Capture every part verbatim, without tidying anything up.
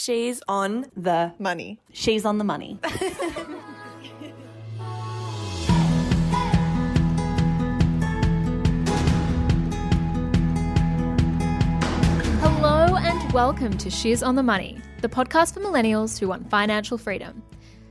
She's on the money. She's on the money. Hello and welcome to She's on the Money, the podcast for millennials who want financial freedom.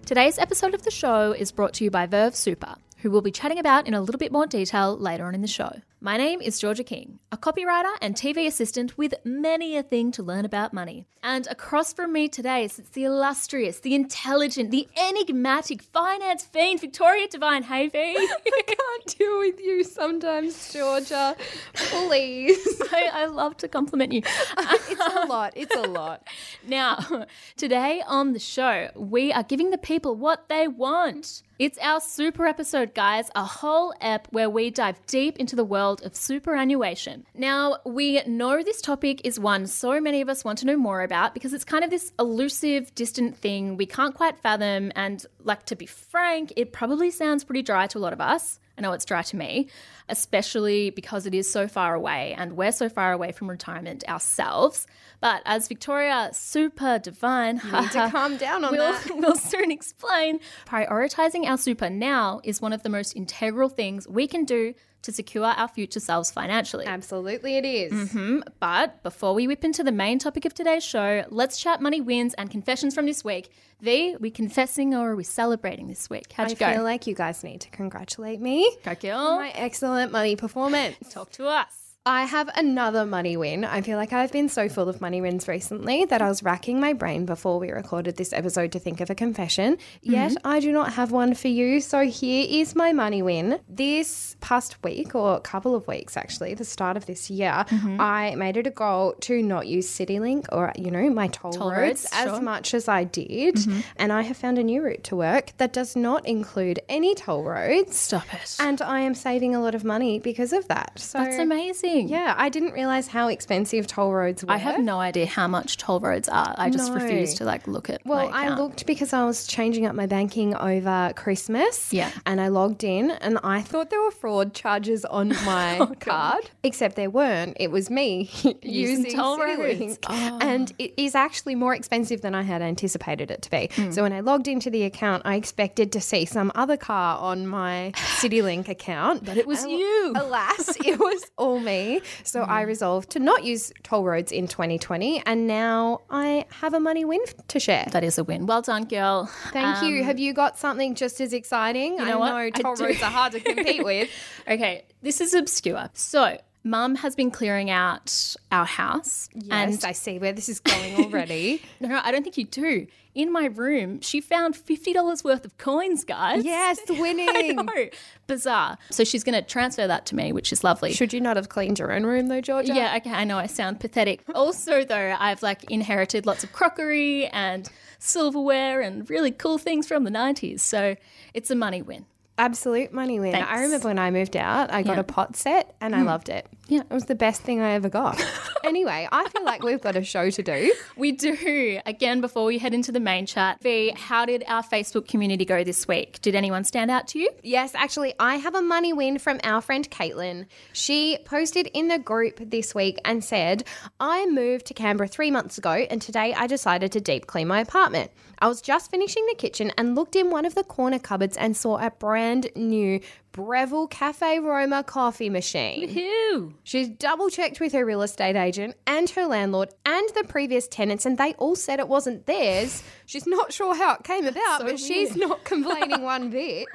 Today's episode of the show is brought to you by Verve Super, who we'll be chatting about in a little bit more detail later on in the show. My name is Georgia King, a copywriter and T V assistant with many a thing to learn about money. And across from me today sits the illustrious, the intelligent, the enigmatic finance fiend, Victoria Devine. Hey, V. I can't deal with you sometimes, Georgia. Please. I, I love to compliment you. It's a lot. It's a lot. Now, today on the show, we are giving the people what they want. It's our super episode, guys, a whole ep where we dive deep into the world of superannuation. Now, we know this topic is one so many of us want to know more about because it's kind of this elusive, distant thing we can't quite fathom. And like, to be frank, it probably sounds pretty dry to a lot of us. I know it's dry to me, especially because it is so far away and we're so far away from retirement ourselves. But as Victoria Super Divine, you need to calm down on we'll, that. We'll soon explain. Prioritising our super now is one of the most integral things we can do to secure our future selves financially. Absolutely it is. Mm-hmm. But before we whip into the main topic of today's show, let's chat money wins and confessions from this week. V, are we confessing or are we celebrating this week? How'd you I go? I feel like you guys need to congratulate me. Go girl. My excellent money performance. Talk to us. I have another money win. I feel like I've been so full of money wins recently that I was racking my brain before we recorded this episode to think of a confession. Mm-hmm. Yet I do not have one for you. So here is my money win. This past week, or a couple of weeks actually, the start of this year, mm-hmm. I made it a goal to not use CityLink or, you know, my toll, toll roads, roads as sure. much as I did. Mm-hmm. And I have found a new route to work that does not include any toll roads. Stop it. And I am saving a lot of money because of that. So that's amazing. Yeah, I didn't realise how expensive toll roads were. I have no idea how much toll roads are. I just no. refuse to like look at Well, my I looked because I was changing up my banking over Christmas. Yeah. And I logged in and I thought there were fraud charges on my oh, card. God. Except there weren't. It was me using, using toll roads. Oh. And it is actually more expensive than I had anticipated it to be. Mm. So when I logged into the account, I expected to see some other car on my CityLink account. But it was and you. Alas, it was all me. So mm. I resolved to not use toll roads in twenty twenty, and now I have a money win to share. That is a win. Well done, girl. Thank um, you. Have you got something just as exciting? You know I what? know toll I roads do. are hard to compete with. Okay, this is obscure. So Mum has been clearing out our house. Yes, and I see where this is going already. no, no, I don't think you do. In my room, she found fifty dollars worth of coins, guys. Yes, winning. I know. Bizarre. So she's going to transfer that to me, which is lovely. Should you not have cleaned your own room though, Georgia? Yeah, okay, I know I sound pathetic. Also though, I've like inherited lots of crockery and silverware and really cool things from the nineties. So it's a money win. Absolute money win. Thanks. I remember when I moved out, I got yeah. a pot set and mm. I loved it. Yeah. It was the best thing I ever got. Anyway, I feel like we've got a show to do. We do. Again, before we head into the main chat, V, how did our Facebook community go this week? Did anyone stand out to you? Yes, actually, I have a money win from our friend Caitlin. She posted in the group this week and said, I moved to Canberra three months ago and today I decided to deep clean my apartment. I was just finishing the kitchen and looked in one of the corner cupboards and saw a brand new Breville Cafe Roma coffee machine. Woohoo! She's double checked with her real estate agent and her landlord and the previous tenants and they all said it wasn't theirs. She's not sure how it came about, so but weird. She's not complaining one bit.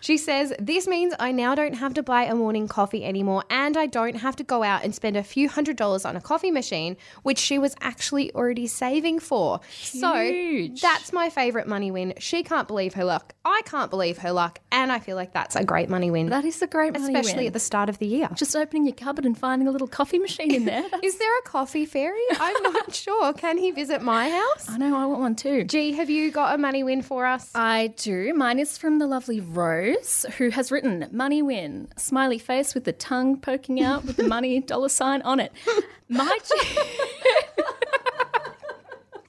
She says, this means I now don't have to buy a morning coffee anymore and I don't have to go out and spend a few hundred dollars on a coffee machine, which she was actually already saving for. Huge. So that's my favourite money win. She can't believe her luck. I can't believe her luck. And I feel like that's a great money win. That is a great money win. Especially at the start of the year. Just opening your cupboard and finding a little coffee machine in there. Is there a coffee fairy? I'm not sure. Can he visit my house? I know, I want one too. G, have you got a money win for us? I do. Mine is from the lovely Rose, who has written money win, smiley face with the tongue poking out with the money dollar sign on it. My gym,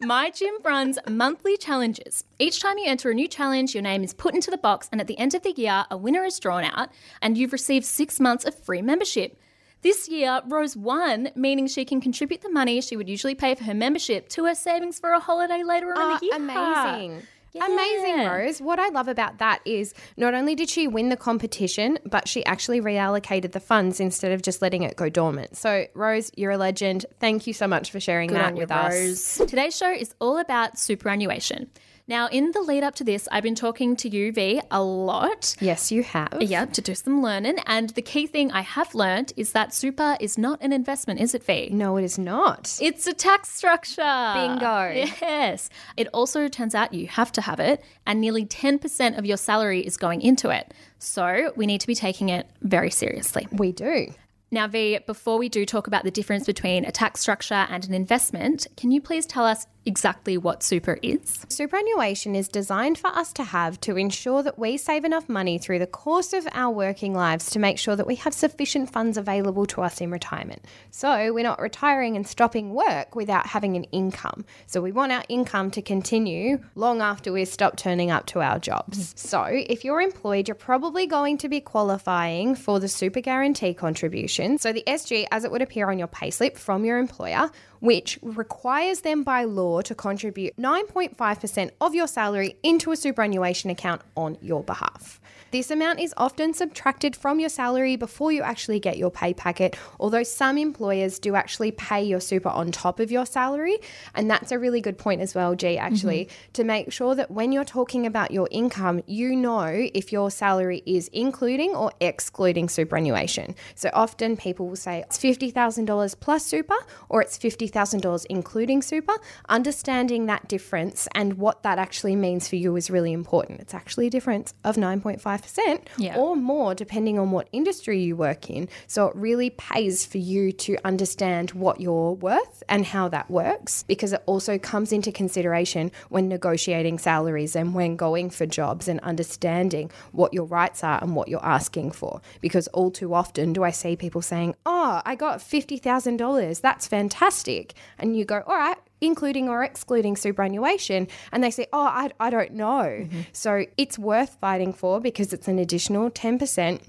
my gym runs monthly challenges. Each time you enter a new challenge, your name is put into the box and at the end of the year, a winner is drawn out and you've received six months of free membership. This year, Rose won, meaning she can contribute the money she would usually pay for her membership to her savings for a holiday later on oh, in the year. Amazing. Yeah. Amazing, Rose. What I love about that is not only did she win the competition, but she actually reallocated the funds instead of just letting it go dormant. So, Rose, you're a legend. Thank you so much for sharing Good that with you, us. Rose. Today's show is all about superannuation. Now, in the lead up to this, I've been talking to you, V, a lot. Yes, you have. Yeah, to do some learning. And the key thing I have learned is that super is not an investment, is it, V? No, it is not. It's a tax structure. Bingo. Yes. It also turns out you have to have it, and nearly ten percent of your salary is going into it. So we need to be taking it very seriously. We do. Now, V, before we do talk about the difference between a tax structure and an investment, can you please tell us exactly what super is? Superannuation is designed for us to have to ensure that we save enough money through the course of our working lives to make sure that we have sufficient funds available to us in retirement. So we're not retiring and stopping work without having an income. So we want our income to continue long after we stop turning up to our jobs. So if you're employed, you're probably going to be qualifying for the super guarantee contribution. So the S G, as it would appear on your payslip from your employer, which requires them by law to contribute nine point five percent of your salary into a superannuation account on your behalf. This amount is often subtracted from your salary before you actually get your pay packet, although some employers do actually pay your super on top of your salary. And that's a really good point as well, G, actually, mm-hmm. to make sure that when you're talking about your income, you know if your salary is including or excluding superannuation. So often people will say it's fifty thousand dollars plus super or it's fifty thousand dollars including super. Understanding that difference and what that actually means for you is really important. It's actually a difference of nine point five percent yeah. or more depending on what industry you work in. So it really pays for you to understand what you're worth and how that works, because it also comes into consideration when negotiating salaries and when going for jobs and understanding what your rights are and what you're asking for. Because all too often do I see people saying, oh, I got fifty thousand dollars. That's fantastic. And you go, all right, including or excluding superannuation. And they say, oh, I, I don't know. Mm-hmm. So it's worth fighting for because it's an additional ten percent.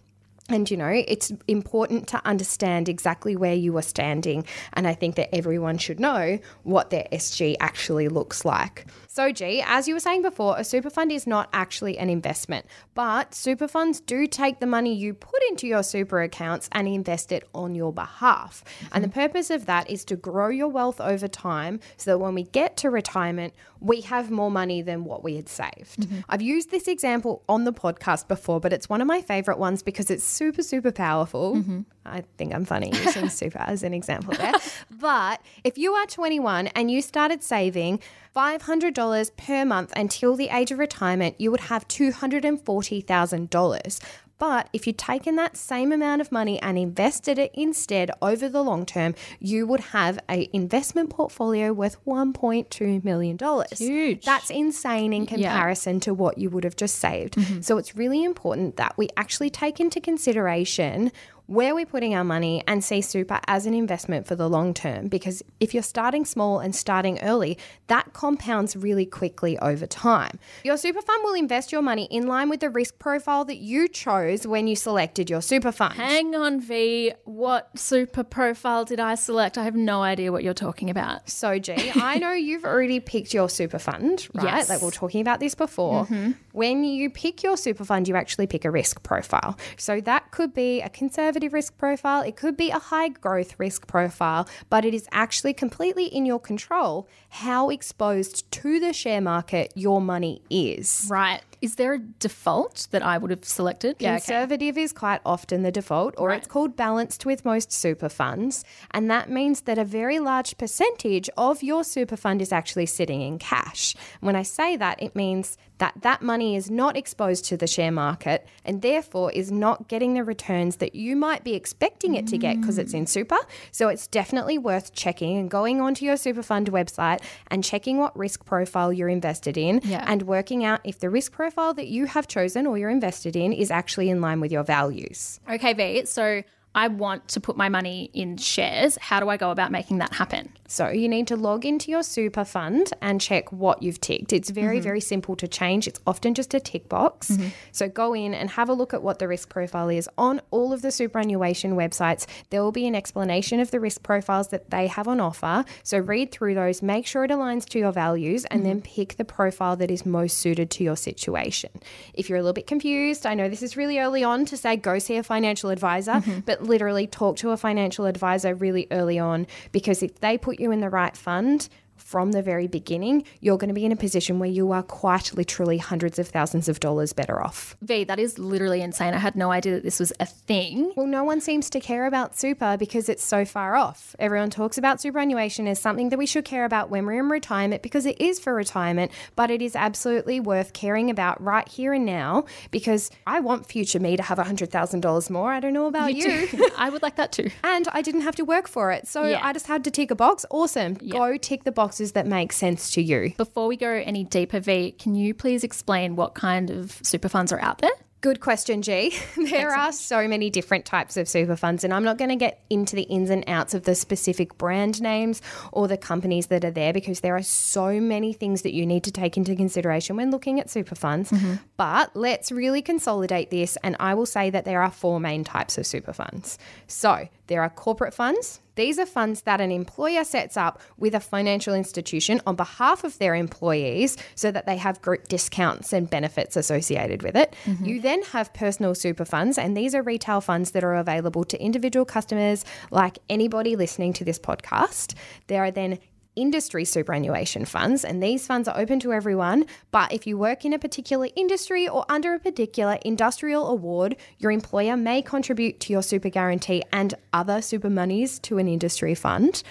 And, you know, it's important to understand exactly where you are standing. And I think that everyone should know what their S G actually looks like. So, G, as you were saying before, a super fund is not actually an investment, but super funds do take the money you put into your super accounts and invest it on your behalf. Mm-hmm. And the purpose of that is to grow your wealth over time so that when we get to retirement, we have more money than what we had saved. Mm-hmm. I've used this example on the podcast before, but it's one of my favourite ones because it's super, super powerful. Mm-hmm. I think I'm funny using super as an example there. But if you are twenty-one and you started saving five hundred dollars per month until the age of retirement, you would have two hundred forty thousand dollars. But if you'd taken that same amount of money and invested it instead over the long term, you would have an investment portfolio worth one point two million dollars. Huge. That's insane in comparison yeah. to what you would have just saved. Mm-hmm. So it's really important that we actually take into consideration where we're putting our money and see super as an investment for the long term, because if you're starting small and starting early, that compounds really quickly over time. Your super fund will invest your money in line with the risk profile that you chose when you selected your super fund. Hang on, V. What super profile did I select? I have no idea what you're talking about. So, G, I know you've already picked your super fund, right? Yes. Like we were talking about this before. Mm-hmm. When you pick your super fund, you actually pick a risk profile. So that could be a conservative risk profile, it could be a high growth risk profile, but it is actually completely in your control how exposed to the share market your money is. Right. Is there a default that I would have selected? Yeah, conservative okay. is quite often the default, or right. it's called balanced with most super funds. And that means that a very large percentage of your super fund is actually sitting in cash. When I say that, it means that that money is not exposed to the share market and therefore is not getting the returns that you might be expecting it to get because it's in super. So it's definitely worth checking and going onto your super fund website and checking what risk profile you're invested in yeah. and working out if the risk profile that you have chosen or you're invested in is actually in line with your values. Okay, V, so I want to put my money in shares. How do I go about making that happen? So you need to log into your super fund and check what you've ticked. It's very, mm-hmm. very simple to change. It's often just a tick box. Mm-hmm. So go in and have a look at what the risk profile is. On all of the superannuation websites, there will be an explanation of the risk profiles that they have on offer. So read through those, make sure it aligns to your values, and mm-hmm. then pick the profile that is most suited to your situation. If you're a little bit confused, I know this is really early on to say go see a financial advisor, mm-hmm. but literally talk to a financial advisor really early on, because if they put you in the right fund from the very beginning, you're going to be in a position where you are quite literally hundreds of thousands of dollars better off. V, that is literally insane. I had no idea that this was a thing. Well, no one seems to care about super because it's so far off. Everyone talks about superannuation as something that we should care about when we're in retirement, because it is for retirement, but it is absolutely worth caring about right here and now, because I want future me to have one hundred thousand dollars more. I don't know about you. you. I would like that too. And I didn't have to work for it. So yeah. I just had to tick a box. Awesome. Yeah. Go tick the box. Boxes that make sense to you. Before we go any deeper, V, can you please explain what kind of super funds are out there? Good question, G. There Excellent. Are so many different types of super funds, and I'm not going to get into the ins and outs of the specific brand names or the companies that are there, because there are so many things that you need to take into consideration when looking at super funds. Mm-hmm. But let's really consolidate this, and I will say that there are four main types of super funds. So there are corporate funds. These are funds that an employer sets up with a financial institution on behalf of their employees so that they have group discounts and benefits associated with it. Mm-hmm. You then have personal super funds, and these are retail funds that are available to individual customers like anybody listening to this podcast. There are then industry superannuation funds, and these funds are open to everyone, but if you work in a particular industry or under a particular industrial award, your employer may contribute to your super guarantee and other super monies to an industry fund.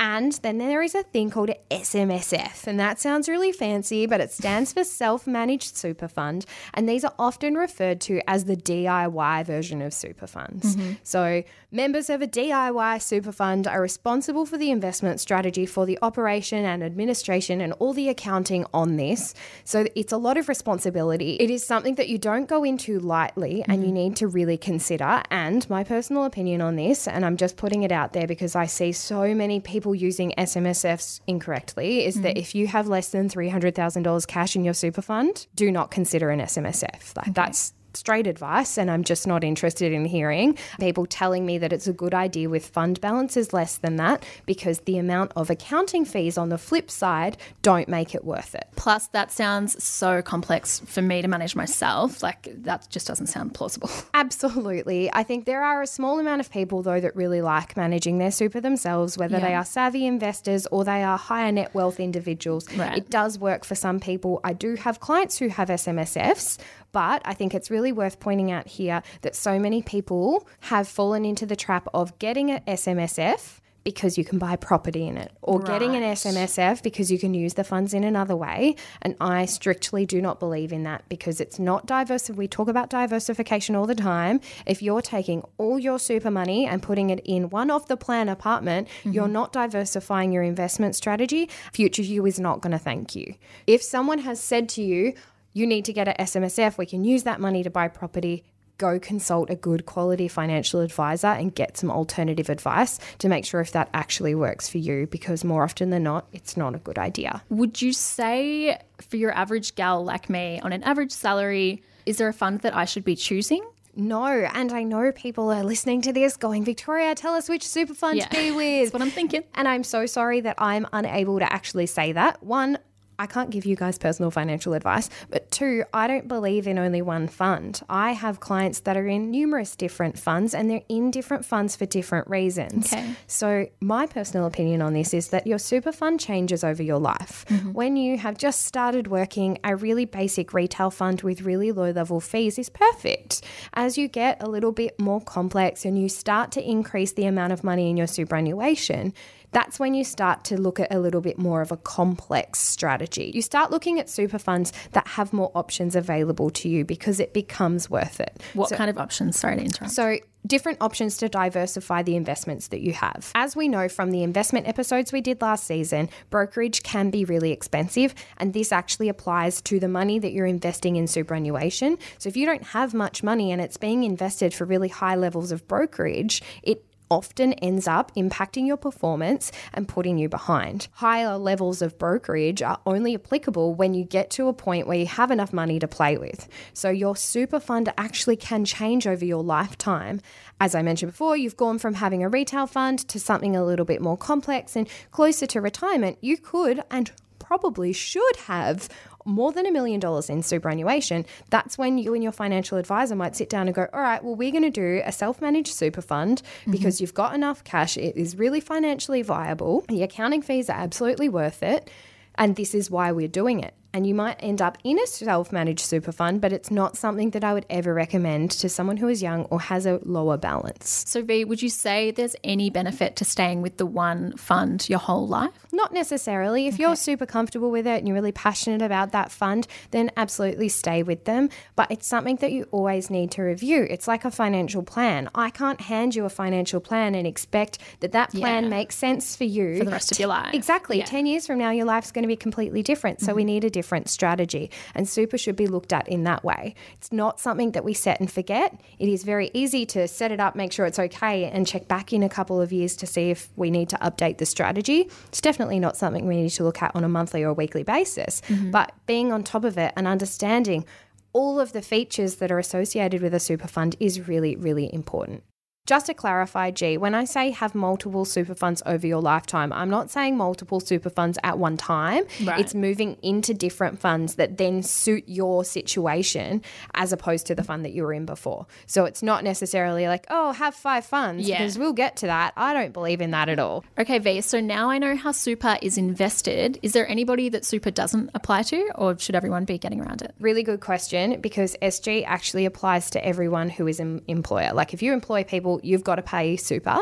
And then there is a thing called S M S F, and that sounds really fancy, but it stands for Self-Managed Super Fund, and these are often referred to as the D I Y version of super funds. Mm-hmm. So members of a D I Y super fund are responsible for the investment strategy, for the operation and administration and all the accounting on this. So it's a lot of responsibility. It is something that you don't go into lightly, and mm-hmm. you need to really consider. And my personal opinion on this, and I'm just putting it out there because I see so many people using S M S Fs incorrectly, is mm-hmm. that if you have less than three hundred thousand dollars cash in your super fund, do not consider an S M S F. Like okay. That's straight advice, and I'm just not interested in hearing people telling me that it's a good idea with fund balances less than that, because the amount of accounting fees on the flip side don't make it worth it. Plus, that sounds so complex for me to manage myself. Like, that just doesn't sound plausible. Absolutely. I think there are a small amount of people, though, that really like managing their super themselves, whether yeah. they are savvy investors or they are higher net wealth individuals. Right. It does work for some people. I do have clients who have S M S Fs, but I think it's really really worth pointing out here that so many people have fallen into the trap of getting an S M S F because you can buy property in it, or right. getting an S M S F because you can use the funds in another way. And I strictly do not believe in that, because it's not diverse. We talk about diversification all the time. If you're taking all your super money and putting it in one off the plan apartment, mm-hmm. you're not diversifying your investment strategy. Future you is not going to thank you. If someone has said to you, you need to get an S M S F, we can use that money to buy property, go consult a good quality financial advisor and get some alternative advice to make sure if that actually works for you, because more often than not, it's not a good idea. Would you say for your average gal like me on an average salary, is there a fund that I should be choosing? No, and I know people are listening to this going, Victoria, tell us which super fund yeah. to be with. That's what I'm thinking. And I'm so sorry that I'm unable to actually say that. One, I can't give you guys personal financial advice, but two, I don't believe in only one fund. I have clients that are in numerous different funds, and they're in different funds for different reasons. Okay. So my personal opinion on this is that your super fund changes over your life. Mm-hmm. When you have just started working, a really basic retail fund with really low level fees is perfect. As you get a little bit more complex and you start to increase the amount of money in your superannuation, that's when you start to look at a little bit more of a complex strategy. You start looking at super funds that have more options available to you because it becomes worth it. What so, kind of options? Sorry to interrupt. So different options to diversify the investments that you have. As we know from the investment episodes we did last season, brokerage can be really expensive, and this actually applies to the money that you're investing in superannuation. So if you don't have much money and it's being invested for really high levels of brokerage, it often ends up impacting your performance and putting you behind. Higher levels of brokerage are only applicable when you get to a point where you have enough money to play with. So your super fund actually can change over your lifetime. As I mentioned before, you've gone from having a retail fund to something a little bit more complex, and closer to retirement, you could and probably should have more than a million dollars in superannuation. That's when you and your financial advisor might sit down and go, all right, well, we're going to do a self-managed super fund mm-hmm. because you've got enough cash. It is really financially viable. The accounting fees are absolutely worth it. And this is why we're doing it. And you might end up in a self-managed super fund, but it's not something that I would ever recommend to someone who is young or has a lower balance. So V, would you say there's any benefit to staying with the one fund your whole life? Not necessarily. If okay. you're super comfortable with it and you're really passionate about that fund, then absolutely stay with them. But it's something that you always need to review. It's like a financial plan. I can't hand you a financial plan and expect that that plan yeah. makes sense for you. For the rest of your life. Exactly. Yeah. ten years from now, your life's going to be completely different. So mm-hmm. we need a different strategy, and super should be looked at in that way. It's not something that we set and forget. It is very easy to set it up, make sure it's okay, and check back in a couple of years to see if we need to update the strategy. It's definitely not something we need to look at on a monthly or weekly basis, mm-hmm. but being on top of it and understanding all of the features that are associated with a super fund is really, really important. Just to clarify, G, when I say have multiple super funds over your lifetime, I'm not saying multiple super funds at one time. Right. It's moving into different funds that then suit your situation as opposed to the fund that you were in before. So it's not necessarily like, oh, have five funds yeah. because we'll get to that. I don't believe in that at all. Okay, V, so now I know how super is invested. Is there anybody that super doesn't apply to, or should everyone be getting around it? Really good question, because S G actually applies to everyone who is an employer. Like if you employ people, you've got to pay super,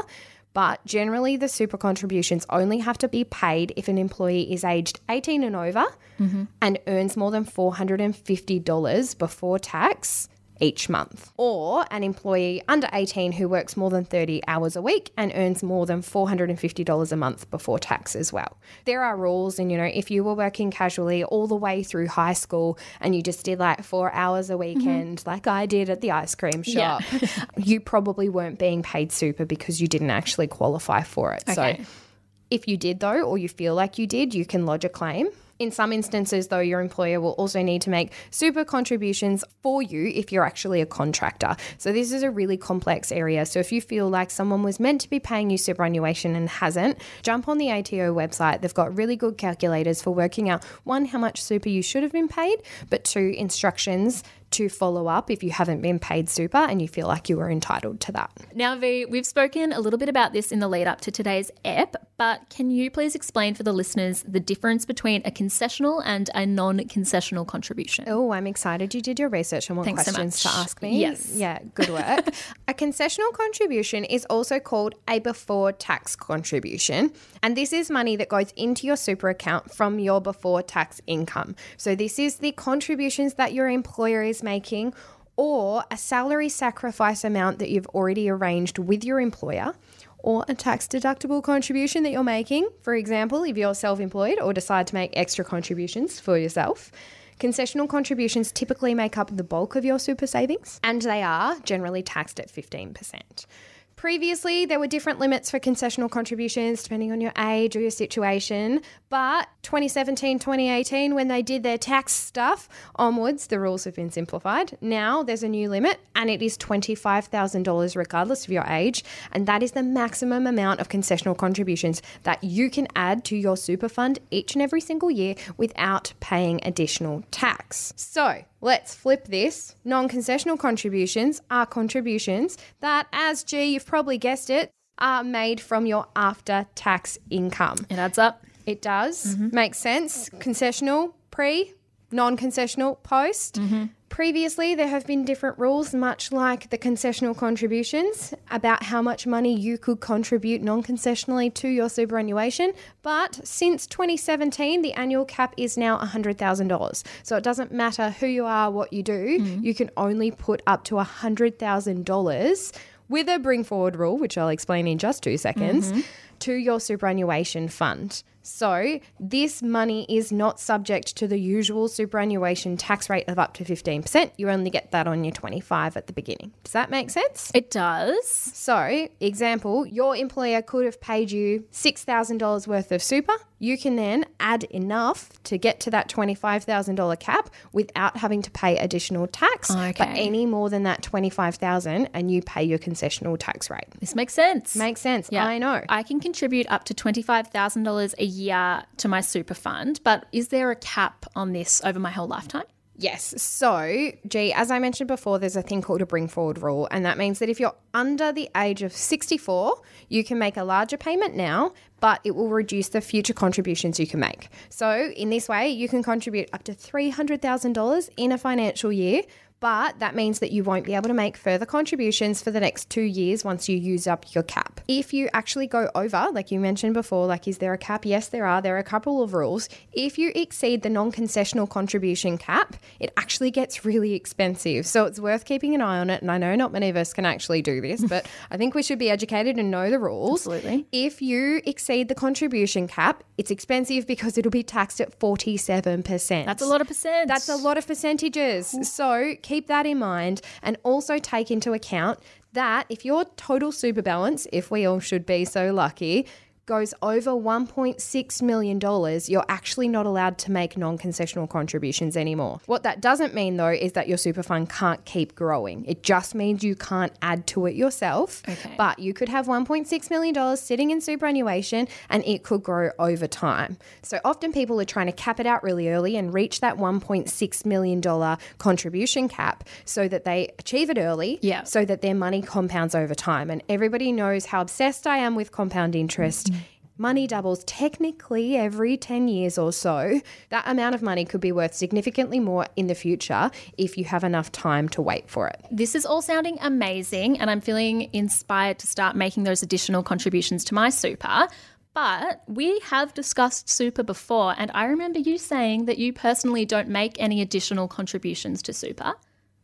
but generally the super contributions only have to be paid if an employee is aged eighteen and over mm-hmm. and earns more than four hundred fifty dollars before tax each month, or an employee under eighteen who works more than thirty hours a week and earns more than four hundred fifty dollars a month before tax as well. There are rules, and you know, if you were working casually all the way through high school and you just did like four hours a weekend, mm-hmm. like I did at the ice cream shop, yeah. you probably weren't being paid super because you didn't actually qualify for it. Okay. So if you did though, or you feel like you did, you can lodge a claim. In some instances, though, your employer will also need to make super contributions for you if you're actually a contractor. So this is a really complex area. So if you feel like someone was meant to be paying you superannuation and hasn't, jump on the A T O website. They've got really good calculators for working out, one, how much super you should have been paid, but two, instructions to follow up if you haven't been paid super and you feel like you were entitled to that. Now, V, we've spoken a little bit about this in the lead up to today's ep, but can you please explain for the listeners the difference between a concessional and a non-concessional contribution? Oh, I'm excited you did your research and what Thanks questions so much. To ask me. Yes. Yeah, good work. A concessional contribution is also called a before-tax contribution, and this is money that goes into your super account from your before-tax income. So this is the contributions that your employer is making, or a salary sacrifice amount that you've already arranged with your employer, or a tax deductible contribution that you're making. For example, if you're self-employed or decide to make extra contributions for yourself. Concessional contributions typically make up the bulk of your super savings, and they are generally taxed at fifteen percent. Previously, there were different limits for concessional contributions depending on your age or your situation, but twenty seventeen, twenty eighteen, when they did their tax stuff onwards, the rules have been simplified. Now there's a new limit, and it is twenty-five thousand dollars regardless of your age, and that is the maximum amount of concessional contributions that you can add to your super fund each and every single year without paying additional tax. So let's flip this. Non-concessional contributions are contributions that, as G, you've probably guessed it, are made from your after-tax income. It adds up. It does. Mm-hmm. Makes sense. Concessional, pre, non-concessional, post. Mm-hmm. Previously, there have been different rules, much like the concessional contributions, about how much money you could contribute non-concessionally to your superannuation. But since twenty seventeen, the annual cap is now one hundred thousand dollars. So it doesn't matter who you are, what you do. Mm-hmm. You can only put up to one hundred thousand dollars with a bring forward rule, which I'll explain in just two seconds, mm-hmm. to your superannuation fund. So this money is not subject to the usual superannuation tax rate of up to fifteen percent. You only get that on your twenty-five at the beginning. Does that make sense? It does. So, example, your employer could have paid you six thousand dollars worth of super. You can then add enough to get to that twenty-five thousand dollars cap without having to pay additional tax. Okay. But any more than that twenty-five thousand dollars and you pay your concessional tax rate. This makes sense. Makes sense. Yeah. I know. I can contribute up to twenty-five thousand dollars a year. year to my super fund, but is there a cap on this over my whole lifetime? Yes. So, G, as I mentioned before, there's a thing called a bring forward rule, and that means that if you're under the age of sixty-four, you can make a larger payment now, but it will reduce the future contributions you can make. So, in this way, you can contribute up to three hundred thousand dollars in a financial year, but that means that you won't be able to make further contributions for the next two years once you use up your cap. If you actually go over, like you mentioned before, like is there a cap? Yes, there are. There are a couple of rules. If you exceed the non-concessional contribution cap, it actually gets really expensive. So it's worth keeping an eye on it. And I know not many of us can actually do this, but I think we should be educated and know the rules. Absolutely. If you exceed the contribution cap, it's expensive because it'll be taxed at forty-seven percent. That's a lot of percent. That's a lot of percentages. Ooh. So keep that in mind, and also take into account that if your total super balance, if we all should be so lucky, goes over one point six million dollars, you're actually not allowed to make non-concessional contributions anymore. What that doesn't mean, though, is that your super fund can't keep growing. It just means you can't add to it yourself. Okay. But you could have one point six million dollars sitting in superannuation, and it could grow over time. So often people are trying to cap it out really early and reach that one point six million dollars contribution cap so that they achieve it early, yeah. so that their money compounds over time. And everybody knows how obsessed I am with compound interest. Mm-hmm. Money doubles technically every ten years or so. That amount of money could be worth significantly more in the future if you have enough time to wait for it. This is all sounding amazing, and I'm feeling inspired to start making those additional contributions to my super. But we have discussed super before, and I remember you saying that you personally don't make any additional contributions to super.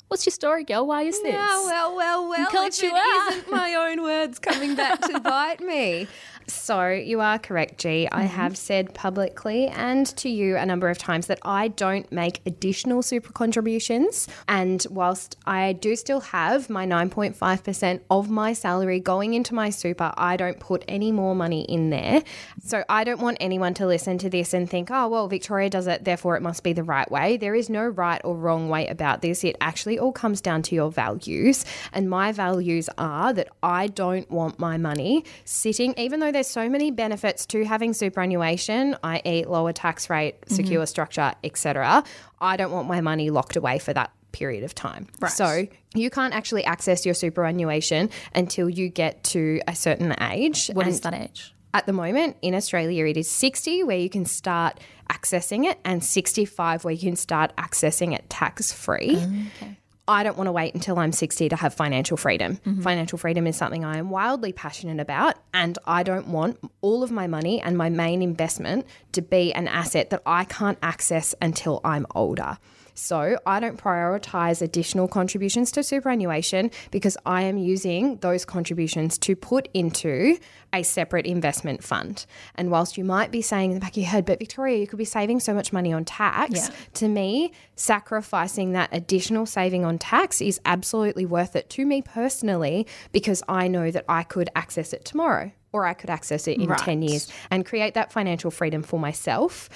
What's your story, girl? Why is this? Yeah, well, well, well, if it isn't my own words coming back to bite me. So you are correct, G. Mm-hmm. I have said publicly and to you a number of times that I don't make additional super contributions. And whilst I do still have my nine point five percent of my salary going into my super, I don't put any more money in there. So I don't want anyone to listen to this and think, oh, well, Victoria does it, therefore it must be the right way. There is no right or wrong way about this. It actually all comes down to your values. And my values are that I don't want my money sitting, even though there's so many benefits to having superannuation, that is lower tax rate, secure mm-hmm. structure, et cetera. I don't want my money locked away for that period of time. Right. So you can't actually access your superannuation until you get to a certain age. What and is that age? At the moment in Australia, it is sixty where you can start accessing it, and sixty-five where you can start accessing it tax-free. Um, okay. I don't want to wait until I'm sixty to have financial freedom. Mm-hmm. Financial freedom is something I am wildly passionate about, and I don't want all of my money and my main investment to be an asset that I can't access until I'm older. So I don't prioritise additional contributions to superannuation because I am using those contributions to put into a separate investment fund. And whilst you might be saying in the back of your head, but Victoria, you could be saving so much money on tax. Yeah. To me, sacrificing that additional saving on tax is absolutely worth it to me personally, because I know that I could access it tomorrow, or I could access it in right. ten years and create that financial freedom for myself.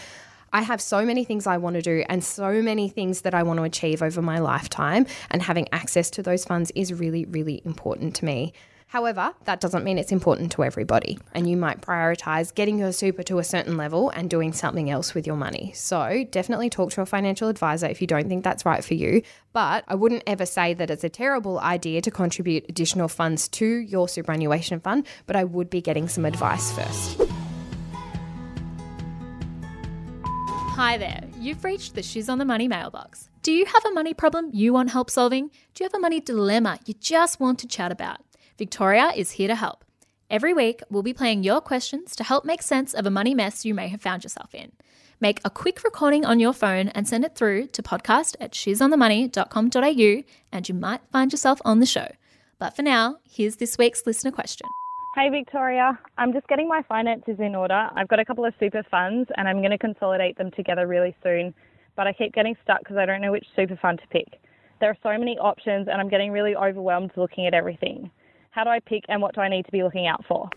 I have so many things I want to do and so many things that I want to achieve over my lifetime, and having access to those funds is really, really important to me. However, that doesn't mean it's important to everybody, and you might prioritise getting your super to a certain level and doing something else with your money. So definitely talk to a financial advisor if you don't think that's right for you. But I wouldn't ever say that it's a terrible idea to contribute additional funds to your superannuation fund, but I would be getting some advice first. Hi there, you've reached the She's on the Money mailbox. Do you have a money problem you want help solving? Do you have a money dilemma you just want to chat about? Victoria is here to help. Every week, we'll be playing your questions to help make sense of a money mess you may have found yourself in. Make a quick recording on your phone and send it through to podcast at she's on the money dot com dot a u, and you might find yourself on the show. But for now, here's this week's listener question. Hey Victoria, I'm just getting my finances in order. I've got a couple of super funds and I'm going to consolidate them together really soon, but I keep getting stuck because I don't know which super fund to pick. There are so many options and I'm getting really overwhelmed looking at everything. How do I pick and what do I need to be looking out for?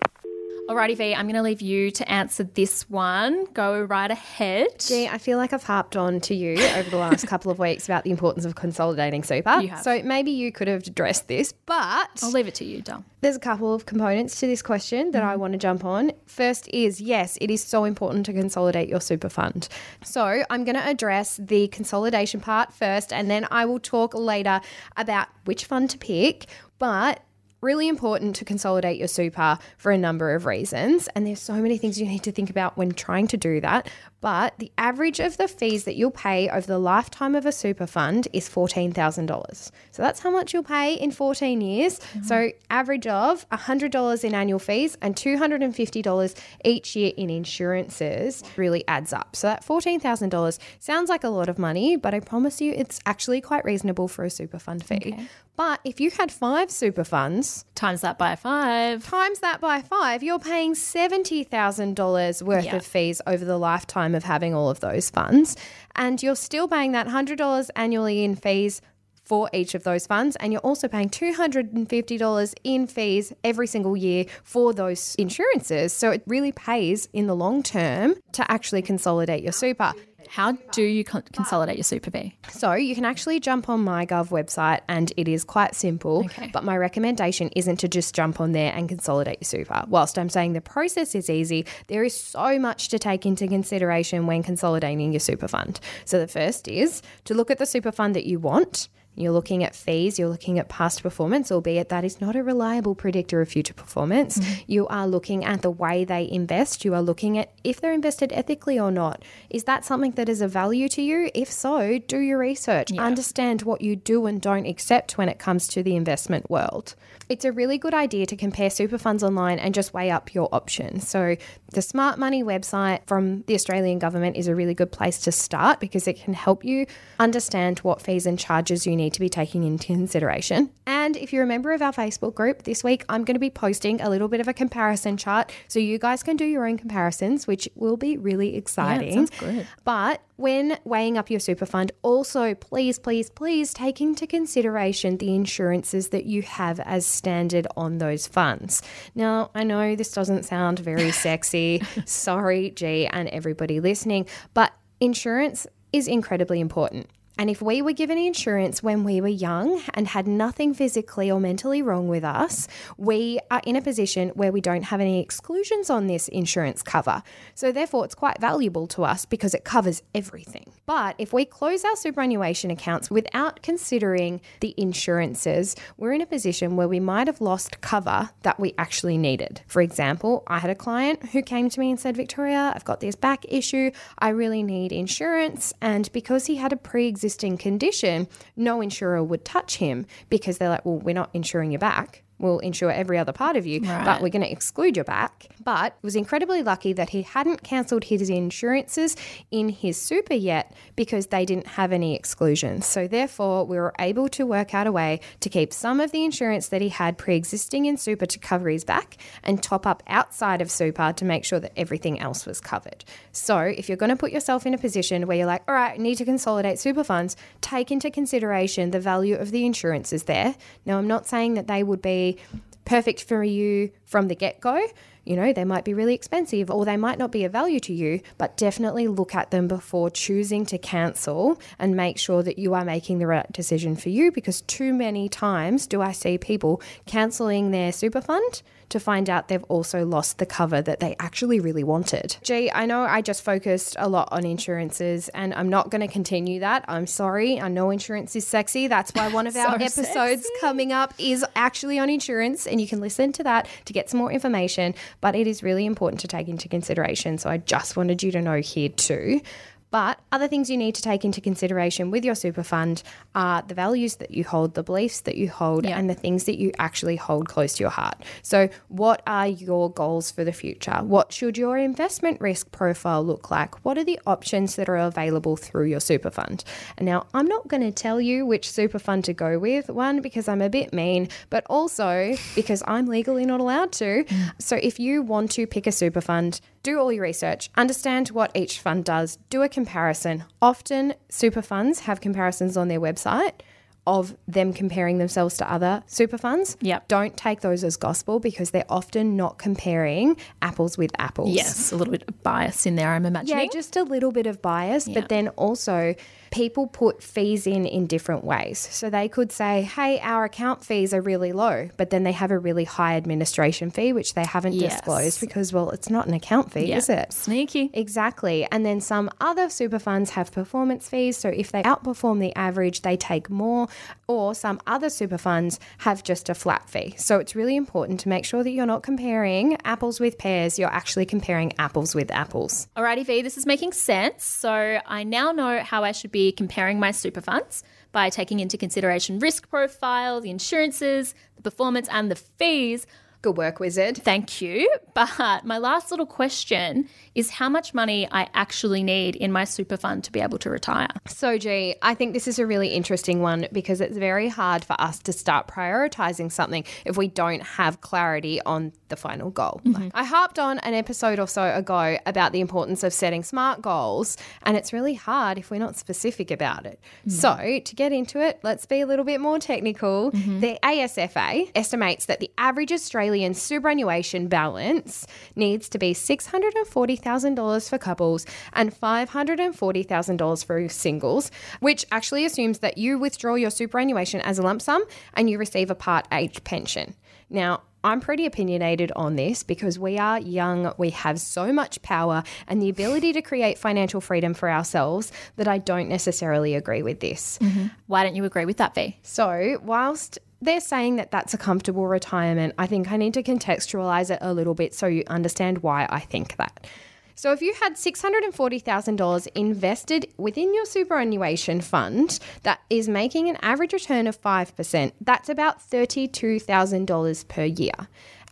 Alrighty V, I'm going to leave you to answer this one. Go right ahead. Gee, I feel like I've harped on to you over the last couple of weeks about the importance of consolidating super. You have. So maybe you could have addressed this, but... I'll leave it to you, Dom. There's a couple of components to this question that mm. I want to jump on. First is, yes, it is so important to consolidate your super fund. So I'm going to address the consolidation part first and then I will talk later about which fund to pick, but... really important to consolidate your super for a number of reasons, and there's so many things you need to think about when trying to do that. But the average of the fees that you'll pay over the lifetime of a super fund is fourteen thousand dollars. So that's how much you'll pay in fourteen years. Mm-hmm. So average of one hundred dollars in annual fees and two hundred fifty dollars each year in insurances really adds up. So that fourteen thousand dollars sounds like a lot of money, but I promise you it's actually quite reasonable for a super fund fee. Okay. But if you had five super funds, Times that by five. Times that by five, you're paying seventy thousand dollars worth yeah. of fees over the lifetime of having all of those funds. And you're still paying that one hundred dollars annually in fees for each of those funds, and you're also paying two hundred fifty dollars in fees every single year for those insurances. So it really pays in the long term to actually consolidate your super. How do you consolidate your super fee? So you can actually jump on my gov website and it is quite simple, okay. but my recommendation isn't to just jump on there and consolidate your super. Whilst I'm saying the process is easy, there is so much to take into consideration when consolidating your super fund. So the first is to look at the super fund that you want. You're looking at fees, you're looking at past performance, albeit that is not a reliable predictor of future performance. Mm-hmm. You are looking at the way they invest. You are looking at if they're invested ethically or not. Is that something that is of value to you? If so, do your research. Yeah. Understand what you do and don't accept when it comes to the investment world. It's a really good idea to compare super funds online and just weigh up your options. So the Smart Money website from the Australian government is a really good place to start because it can help you understand what fees and charges you need to be taking into consideration. And if you're a member of our Facebook group this week, I'm going to be posting a little bit of a comparison chart so you guys can do your own comparisons, which will be really exciting. Yeah, sounds good. But when weighing up your super fund, also please, please, please take into consideration the insurances that you have as standard on those funds. Now, I know this doesn't sound very sexy. Sorry, G, and everybody listening, but insurance is incredibly important. And if we were given insurance when we were young and had nothing physically or mentally wrong with us, we are in a position where we don't have any exclusions on this insurance cover. So therefore, it's quite valuable to us because it covers everything. But if we close our superannuation accounts without considering the insurances, we're in a position where we might have lost cover that we actually needed. For example, I had a client who came to me and said, Victoria, I've got this back issue. I really need insurance. And because he had a pre-existing condition, no insurer would touch him because they're like, well, we're not insuring your back. We'll insure every other part of you, right. but we're going to exclude your back. But was incredibly lucky that he hadn't cancelled his insurances in his super yet because they didn't have any exclusions. So therefore, we were able to work out a way to keep some of the insurance that he had pre-existing in super to cover his back and top up outside of super to make sure that everything else was covered. So if you're going to put yourself in a position where you're like, all right, I need to consolidate super funds, take into consideration the value of the insurances there. Now, I'm not saying that they would be perfect for you from the get-go. You know, they might be really expensive or they might not be of value to you, but definitely look at them before choosing to cancel and make sure that you are making the right decision for you, because too many times do I see people cancelling their super fund to find out they've also lost the cover that they actually really wanted. Gee, I know I just focused a lot on insurances and I'm not going to continue that. I'm sorry. I know insurance is sexy. That's why one of our so episodes sexy. coming up is actually on insurance, and you can listen to that to get some more information, but it is really important to take into consideration. So I just wanted you to know here too. But other things you need to take into consideration with your super fund are the values that you hold, the beliefs that you hold, yeah. and the things that you actually hold close to your heart. So what are your goals for the future? What should your investment risk profile look like? What are the options that are available through your super fund? And now I'm not going to tell you which super fund to go with, one, because I'm a bit mean, but also because I'm legally not allowed to. So if you want to pick a super fund, do all your research, understand what each fund does, do a comparison. Often super funds have comparisons on their website of them comparing themselves to other super funds. Yep. Don't take those as gospel because they're often not comparing apples with apples. Yes, a little bit of bias in there, I'm imagining. Yeah, just a little bit of bias, yeah. but then also people put fees in in different ways. So they could say, hey, our account fees are really low, but then they have a really high administration fee, which they haven't yes. disclosed because, well, it's not an account fee, yeah. is it? Sneaky. Exactly. And then some other super funds have performance fees. So if they outperform the average, they take more. Or some other super funds have just a flat fee. So it's really important to make sure that you're not comparing apples with pears, you're actually comparing apples with apples. Alrighty, V, this is making sense. So I now know how I should be comparing my super funds by taking into consideration risk profile, the insurances, the performance and the fees. Good work, wizard. Thank you. But my last little question is how much money I actually need in my super fund to be able to retire. So, G, I think this is a really interesting one because it's very hard for us to start prioritising something if we don't have clarity on the final goal. Mm-hmm. Like, I harped on an episode or so ago about the importance of setting SMART goals, and it's really hard if we're not specific about it. Mm-hmm. So, to get into it, let's be a little bit more technical. Mm-hmm. The A S F A estimates that the average Australian Australian superannuation balance needs to be six hundred forty thousand dollars for couples and five hundred forty thousand dollars for singles, which actually assumes that you withdraw your superannuation as a lump sum and you receive a Part H pension. Now, I'm pretty opinionated on this because we are young, we have so much power and the ability to create financial freedom for ourselves that I don't necessarily agree with this. Mm-hmm. Why don't you agree with that, V? So whilst they're saying that that's a comfortable retirement, I think I need to contextualise it a little bit so you understand why I think that. So if you had six hundred forty thousand dollars invested within your superannuation fund that is making an average return of five percent, that's about thirty-two thousand dollars per year.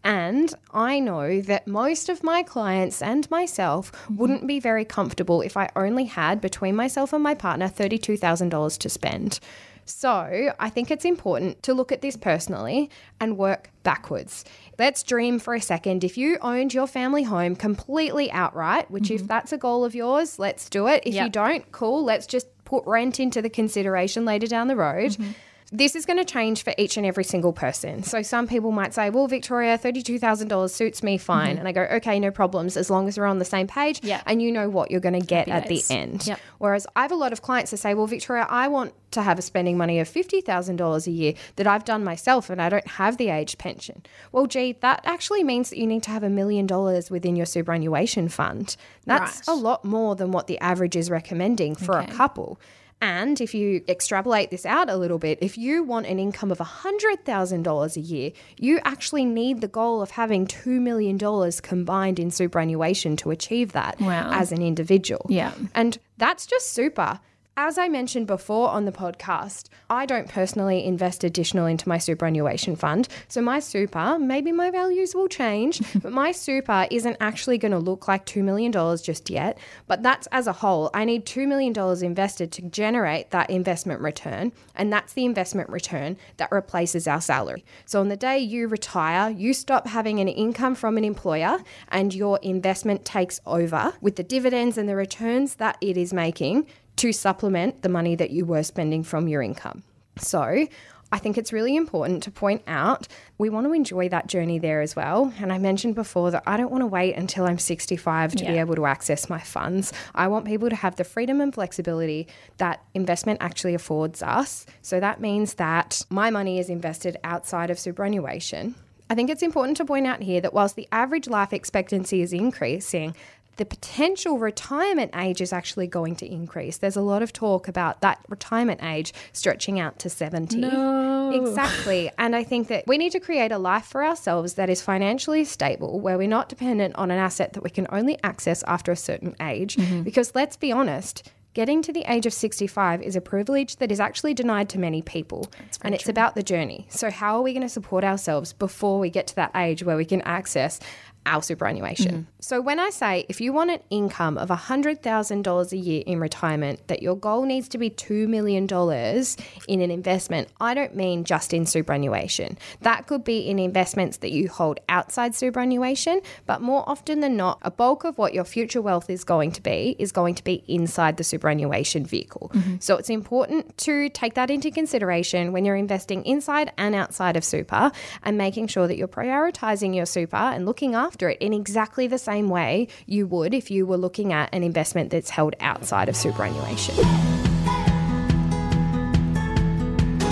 And I know that most of my clients and myself wouldn't be very comfortable if I only had between myself and my partner thirty-two thousand dollars to spend. So I think it's important to look at this personally and work backwards. Let's dream for a second. If you owned your family home completely outright, which mm-hmm. if that's a goal of yours, let's do it. If yep. you don't, cool. Let's just put rent into the consideration later down the road. Mm-hmm. This is going to change for each and every single person. So some people might say, well, Victoria, thirty-two thousand dollars suits me fine. Mm-hmm. And I go, okay, no problems, as long as we're on the same page yeah. and you know what you're going to get at the end. Yep. Whereas I have a lot of clients that say, well, Victoria, I want to have a spending money of fifty thousand dollars a year that I've done myself and I don't have the age pension. Well, gee, that actually means that you need to have a million dollars within your superannuation fund. That's right. A lot more than what the average is recommending for okay. a couple. And if you extrapolate this out a little bit, if you want an income of one hundred thousand dollars a year, you actually need the goal of having two million dollars combined in superannuation to achieve that wow. as an individual. Yeah. And that's just super. As I mentioned before on the podcast, I don't personally invest additional into my superannuation fund. So my super, maybe my values will change, but my super isn't actually going to look like two million dollars just yet. But that's as a whole. I need two million dollars invested to generate that investment return. And that's the investment return that replaces our salary. So on the day you retire, you stop having an income from an employer and your investment takes over with the dividends and the returns that it is making to supplement the money that you were spending from your income. So I think it's really important to point out we want to enjoy that journey there as well. And I mentioned before that I don't want to wait until I'm sixty-five to yeah. be able to access my funds. I want people to have the freedom and flexibility that investment actually affords us. So that means that my money is invested outside of superannuation. I think it's important to point out here that whilst the average life expectancy is increasing, the potential retirement age is actually going to increase. There's a lot of talk about that retirement age stretching out to seventy. No. Exactly. And I think that we need to create a life for ourselves that is financially stable, where we're not dependent on an asset that we can only access after a certain age. Mm-hmm. Because let's be honest, getting to the age of sixty-five is a privilege that is actually denied to many people, and it's true. About the journey. So how are we going to support ourselves before we get to that age where we can access our superannuation? Mm-hmm. So when I say if you want an income of one hundred thousand dollars a year in retirement, that your goal needs to be two million dollars in an investment, I don't mean just in superannuation. That could be in investments that you hold outside superannuation, but more often than not, a bulk of what your future wealth is going to be is going to be inside the superannuation vehicle. Mm-hmm. So it's important to take that into consideration when you're investing inside and outside of super, and making sure that you're prioritizing your super and looking after it in exactly the same way you would if you were looking at an investment that's held outside of superannuation.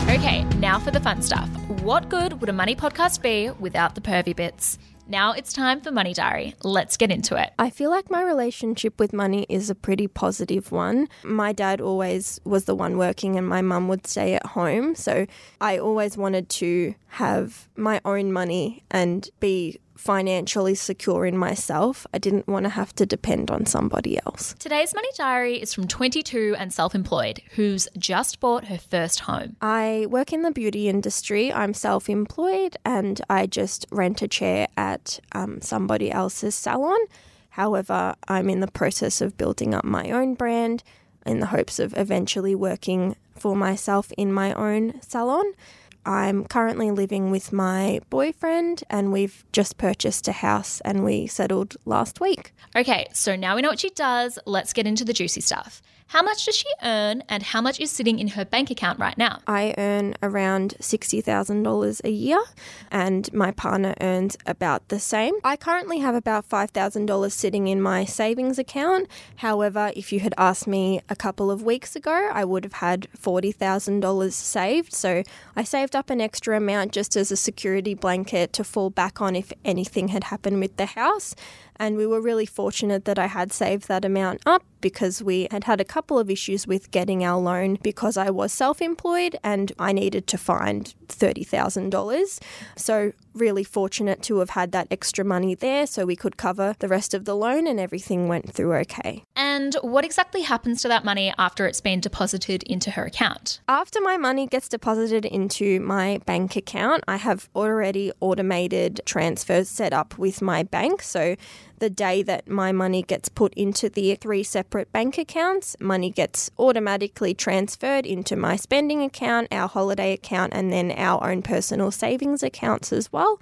Okay, now for the fun stuff. What good would a money podcast be without the pervy bits? Now it's time for Money Diary. Let's get into it. I feel like my relationship with money is a pretty positive one. My dad always was the one working and my mum would stay at home. So I always wanted to have my own money and be financially secure in myself. I didn't want to have to depend on somebody else. Today's Money Diary is from twenty-two and self-employed, who's just bought her first home. I work in the beauty industry. I'm self-employed and I just rent a chair at um, somebody else's salon. However, I'm in the process of building up my own brand in the hopes of eventually working for myself in my own salon. I'm currently living with my boyfriend and we've just purchased a house and we settled last week. Okay, so now we know what she does. Let's get into the juicy stuff. How much does she earn and how much is sitting in her bank account right now? I earn around sixty thousand dollars a year and my partner earns about the same. I currently have about five thousand dollars sitting in my savings account. However, if you had asked me a couple of weeks ago, I would have had forty thousand dollars saved. So I saved up an extra amount just as a security blanket to fall back on if anything had happened with the house. And we were really fortunate that I had saved that amount up because we had had a couple of issues with getting our loan because I was self-employed and I needed to find thirty thousand dollars. So really fortunate to have had that extra money there so we could cover the rest of the loan and everything went through okay. And what exactly happens to that money after it's been deposited into her account? After my money gets deposited into my bank account, I have already automated transfers set up with my bank. So the day that my money gets put into the three separate bank accounts, money gets automatically transferred into my spending account, our holiday account, and then our own personal savings accounts as well.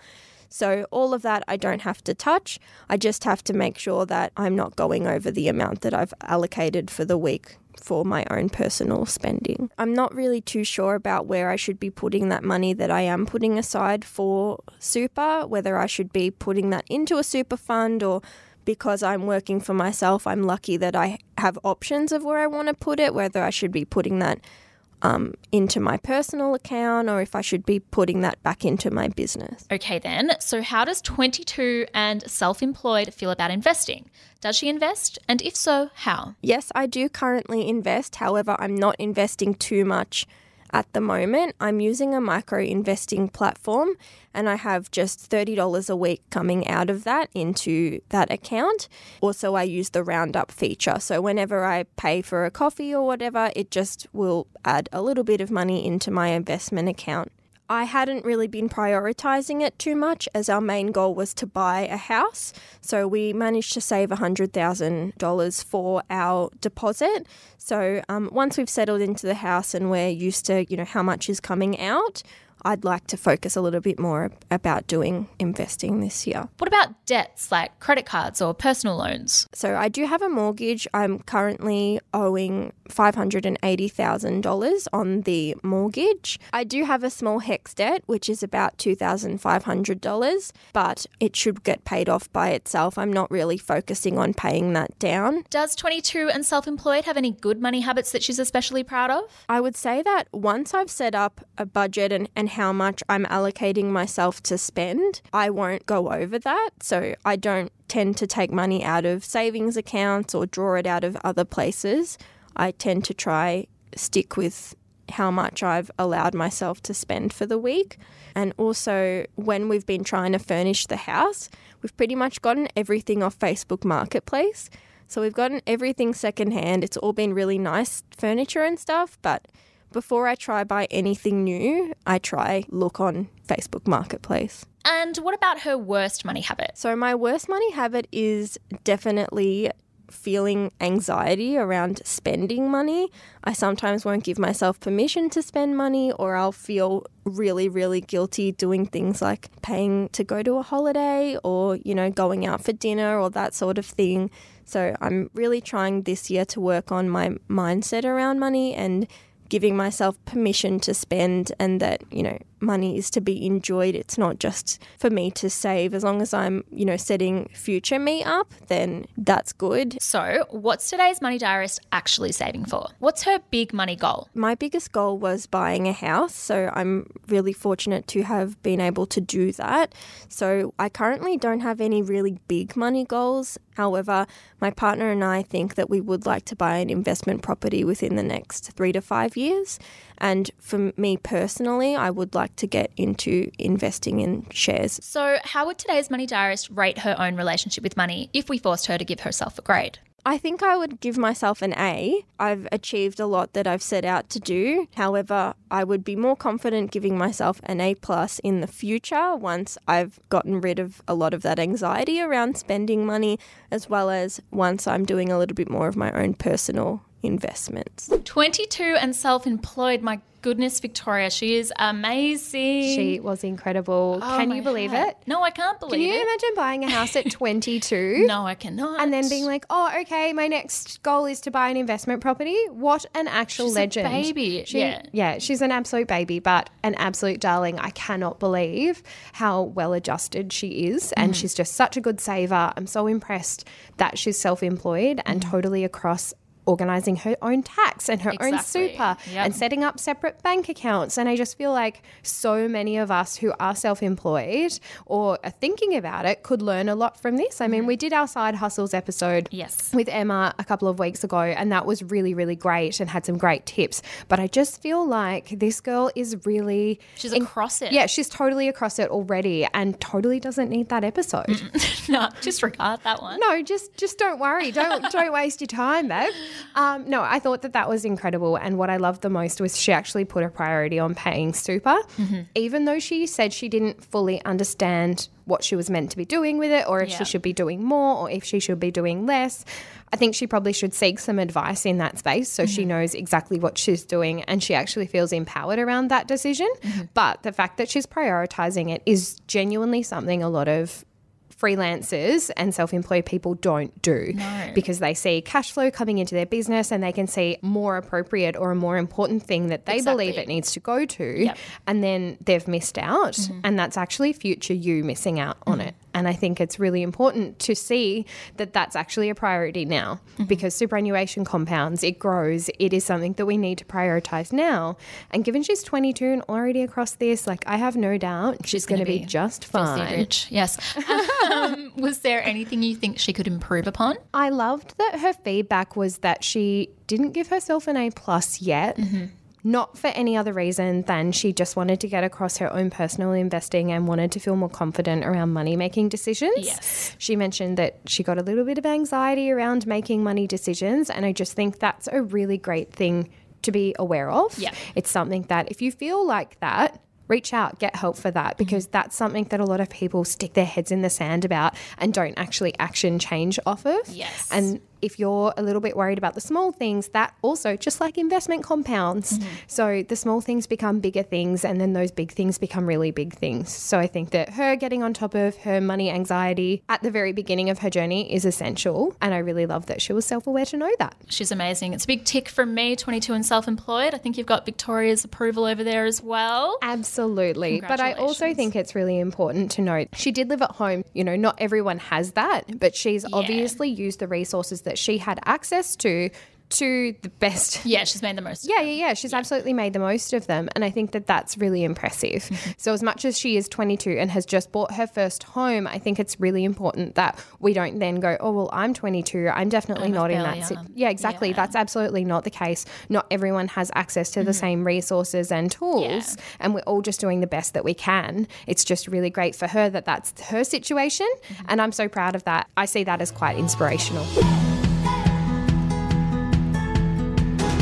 So all of that I don't have to touch. I just have to make sure that I'm not going over the amount that I've allocated for the week for my own personal spending. I'm not really too sure about where I should be putting that money that I am putting aside for super, whether I should be putting that into a super fund, or because I'm working for myself, I'm lucky that I have options of where I want to put it, whether I should be putting that Um, into my personal account or if I should be putting that back into my business. Okay then, so how does twenty-two and self-employed feel about investing? Does she invest? And if so, how? Yes, I do currently invest. However, I'm not investing too much at the moment. I'm using a micro-investing platform and I have just thirty dollars a week coming out of that into that account. Also, I use the roundup feature. So whenever I pay for a coffee or whatever, it just will add a little bit of money into my investment account. I hadn't really been prioritizing it too much as our main goal was to buy a house. So we managed to save one hundred thousand dollars for our deposit. So um, once we've settled into the house and we're used to, you know, how much is coming out, I'd like to focus a little bit more about doing investing this year. What about debts like credit cards or personal loans? So I do have a mortgage. I'm currently owing five hundred eighty thousand dollars on the mortgage. I do have a small hex debt, which is about two thousand five hundred dollars, but it should get paid off by itself. I'm not really focusing on paying that down. Does twenty-two and self-employed have any good money habits that she's especially proud of? I would say that once I've set up a budget and, and how much I'm allocating myself to spend, I won't go over that. So I don't tend to take money out of savings accounts or draw it out of other places. I tend to try stick with how much I've allowed myself to spend for the week. And also, when we've been trying to furnish the house, we've pretty much gotten everything off Facebook Marketplace. So we've gotten everything secondhand. It's all been really nice furniture and stuff. But before I try buy anything new, I try look on Facebook Marketplace. And what about her worst money habit? So my worst money habit is definitely feeling anxiety around spending money. I sometimes won't give myself permission to spend money, or I'll feel really, really guilty doing things like paying to go to a holiday or, you know, going out for dinner or that sort of thing. So I'm really trying this year to work on my mindset around money and giving myself permission to spend, and that, you know, money is to be enjoyed. It's not just for me to save. As long as I'm, you know, setting future me up, then that's good. So what's today's money diarist actually saving for? What's her big money goal? My biggest goal was buying a house. So I'm really fortunate to have been able to do that. So I currently don't have any really big money goals. However, my partner and I think that we would like to buy an investment property within the next three to five years. And for me personally, I would like to get into investing in shares. So how would today's money diarist rate her own relationship with money if we forced her to give herself a grade? I think I would give myself an A. I've achieved a lot that I've set out to do. However, I would be more confident giving myself an A plus in the future once I've gotten rid of a lot of that anxiety around spending money, as well as once I'm doing a little bit more of my own personal investments. twenty-two and self-employed. My goodness, Victoria, she is amazing. She was incredible. Oh, can you believe God. It? No, I can't believe it. Can you it. imagine buying a house at twenty-two? No, I cannot. And then being like, oh, okay, my next goal is to buy an investment property. What an actual she's legend. She's a baby. She, yeah. Yeah, she's an absolute baby, but an absolute darling. I cannot believe how well-adjusted she is, mm. and she's just such a good saver. I'm so impressed that she's self-employed and mm. totally across organising her own tax and her exactly. own super yep. and setting up separate bank accounts. And I just feel like so many of us who are self-employed or are thinking about it could learn a lot from this. I mean, mm-hmm. we did our side hustles episode yes. with Emma a couple of weeks ago, and that was really, really great and had some great tips. But I just feel like this girl is really... She's in- across it. Yeah, she's totally across it already and totally doesn't need that episode. No, just regard that one. No, just just don't worry. Don't Don't waste your time, babe. Um, no, I thought that that was incredible, and what I loved the most was she actually put a priority on paying super, mm-hmm. even though she said she didn't fully understand what she was meant to be doing with it, or if yeah. she should be doing more or if she should be doing less. I think she probably should seek some advice in that space so mm-hmm. she knows exactly what she's doing and she actually feels empowered around that decision. Mm-hmm. But the fact that she's prioritising it is genuinely something a lot of freelancers and self-employed people don't do no. because they see cash flow coming into their business and they can see more appropriate or a more important thing that they exactly. believe it needs to go to yep. and then they've missed out mm-hmm. and that's actually future you missing out on mm-hmm. it. And I think it's really important to see that that's actually a priority now mm-hmm. because superannuation compounds, it grows, it is something that we need to prioritise now. And given she's twenty-two and already across this, like I have no doubt she's, she's going to be, be just fine. Rich. Yes. Um, was there anything you think she could improve upon? I loved that her feedback was that she didn't give herself an A plus yet. Mm-hmm. Not for any other reason than she just wanted to get across her own personal investing and wanted to feel more confident around money-making decisions. Yes. She mentioned that she got a little bit of anxiety around making money decisions, and I just think that's a really great thing to be aware of. Yeah. It's something that if you feel like that, reach out, get help for that, because that's something that a lot of people stick their heads in the sand about and don't actually action change off of. Yes. And if you're a little bit worried about the small things, that also, just like investment compounds. Mm-hmm. So the small things become bigger things and then those big things become really big things. So I think that her getting on top of her money anxiety at the very beginning of her journey is essential. And I really love that she was self-aware to know that. She's amazing. It's a big tick from me, twenty-two and self-employed. I think you've got Victoria's approval over there as well. Absolutely. But I also think it's really important to note she did live at home. You know, not everyone has that, but she's yeah. obviously used the resources that she had access to to the best. Yeah, she's made the most of yeah, them. Yeah, yeah, yeah. She's yeah. absolutely made the most of them. And I think that that's really impressive. Mm-hmm. So as much as she is twenty-two and has just bought her first home, I think it's really important that we don't then go, oh, well, I'm twenty-two. I'm definitely I'm not in that. Si- yeah, exactly. Yeah. That's absolutely not the case. Not everyone has access to mm-hmm. the same resources and tools. Yeah. And we're all just doing the best that we can. It's just really great for her that that's her situation. Mm-hmm. And I'm so proud of that. I see that as quite inspirational.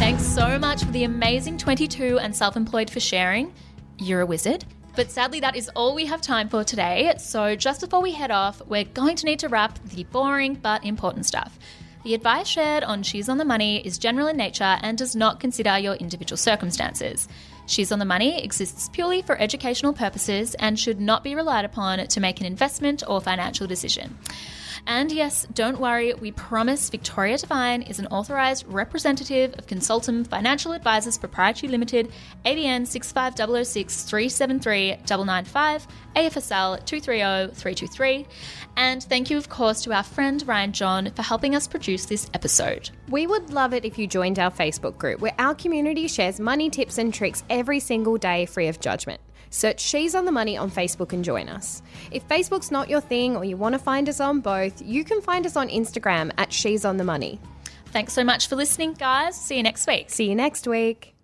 Thanks so much for the amazing twenty-two and Self-Employed for sharing. You're a wizard. But sadly, that is all we have time for today. So just before we head off, we're going to need to wrap the boring but important stuff. The advice shared on She's on the Money is general in nature and does not consider your individual circumstances. She's on the Money exists purely for educational purposes and should not be relied upon to make an investment or financial decision. And yes, don't worry, we promise Victoria Devine is an authorised representative of Consultum Financial Advisers Proprietary Limited, A D N six five zero zero six three seven three nine nine five, A F S L two three zero three two three. And thank you, of course, to our friend Ryan John for helping us produce this episode. We would love it if you joined our Facebook group, where our community shares money tips and tricks every single day free of judgment. Search She's on the Money on Facebook and join us. If Facebook's not your thing or you want to find us on both, you can find us on Instagram at She's on the Money. Thanks so much for listening, guys. See you next week. See you next week.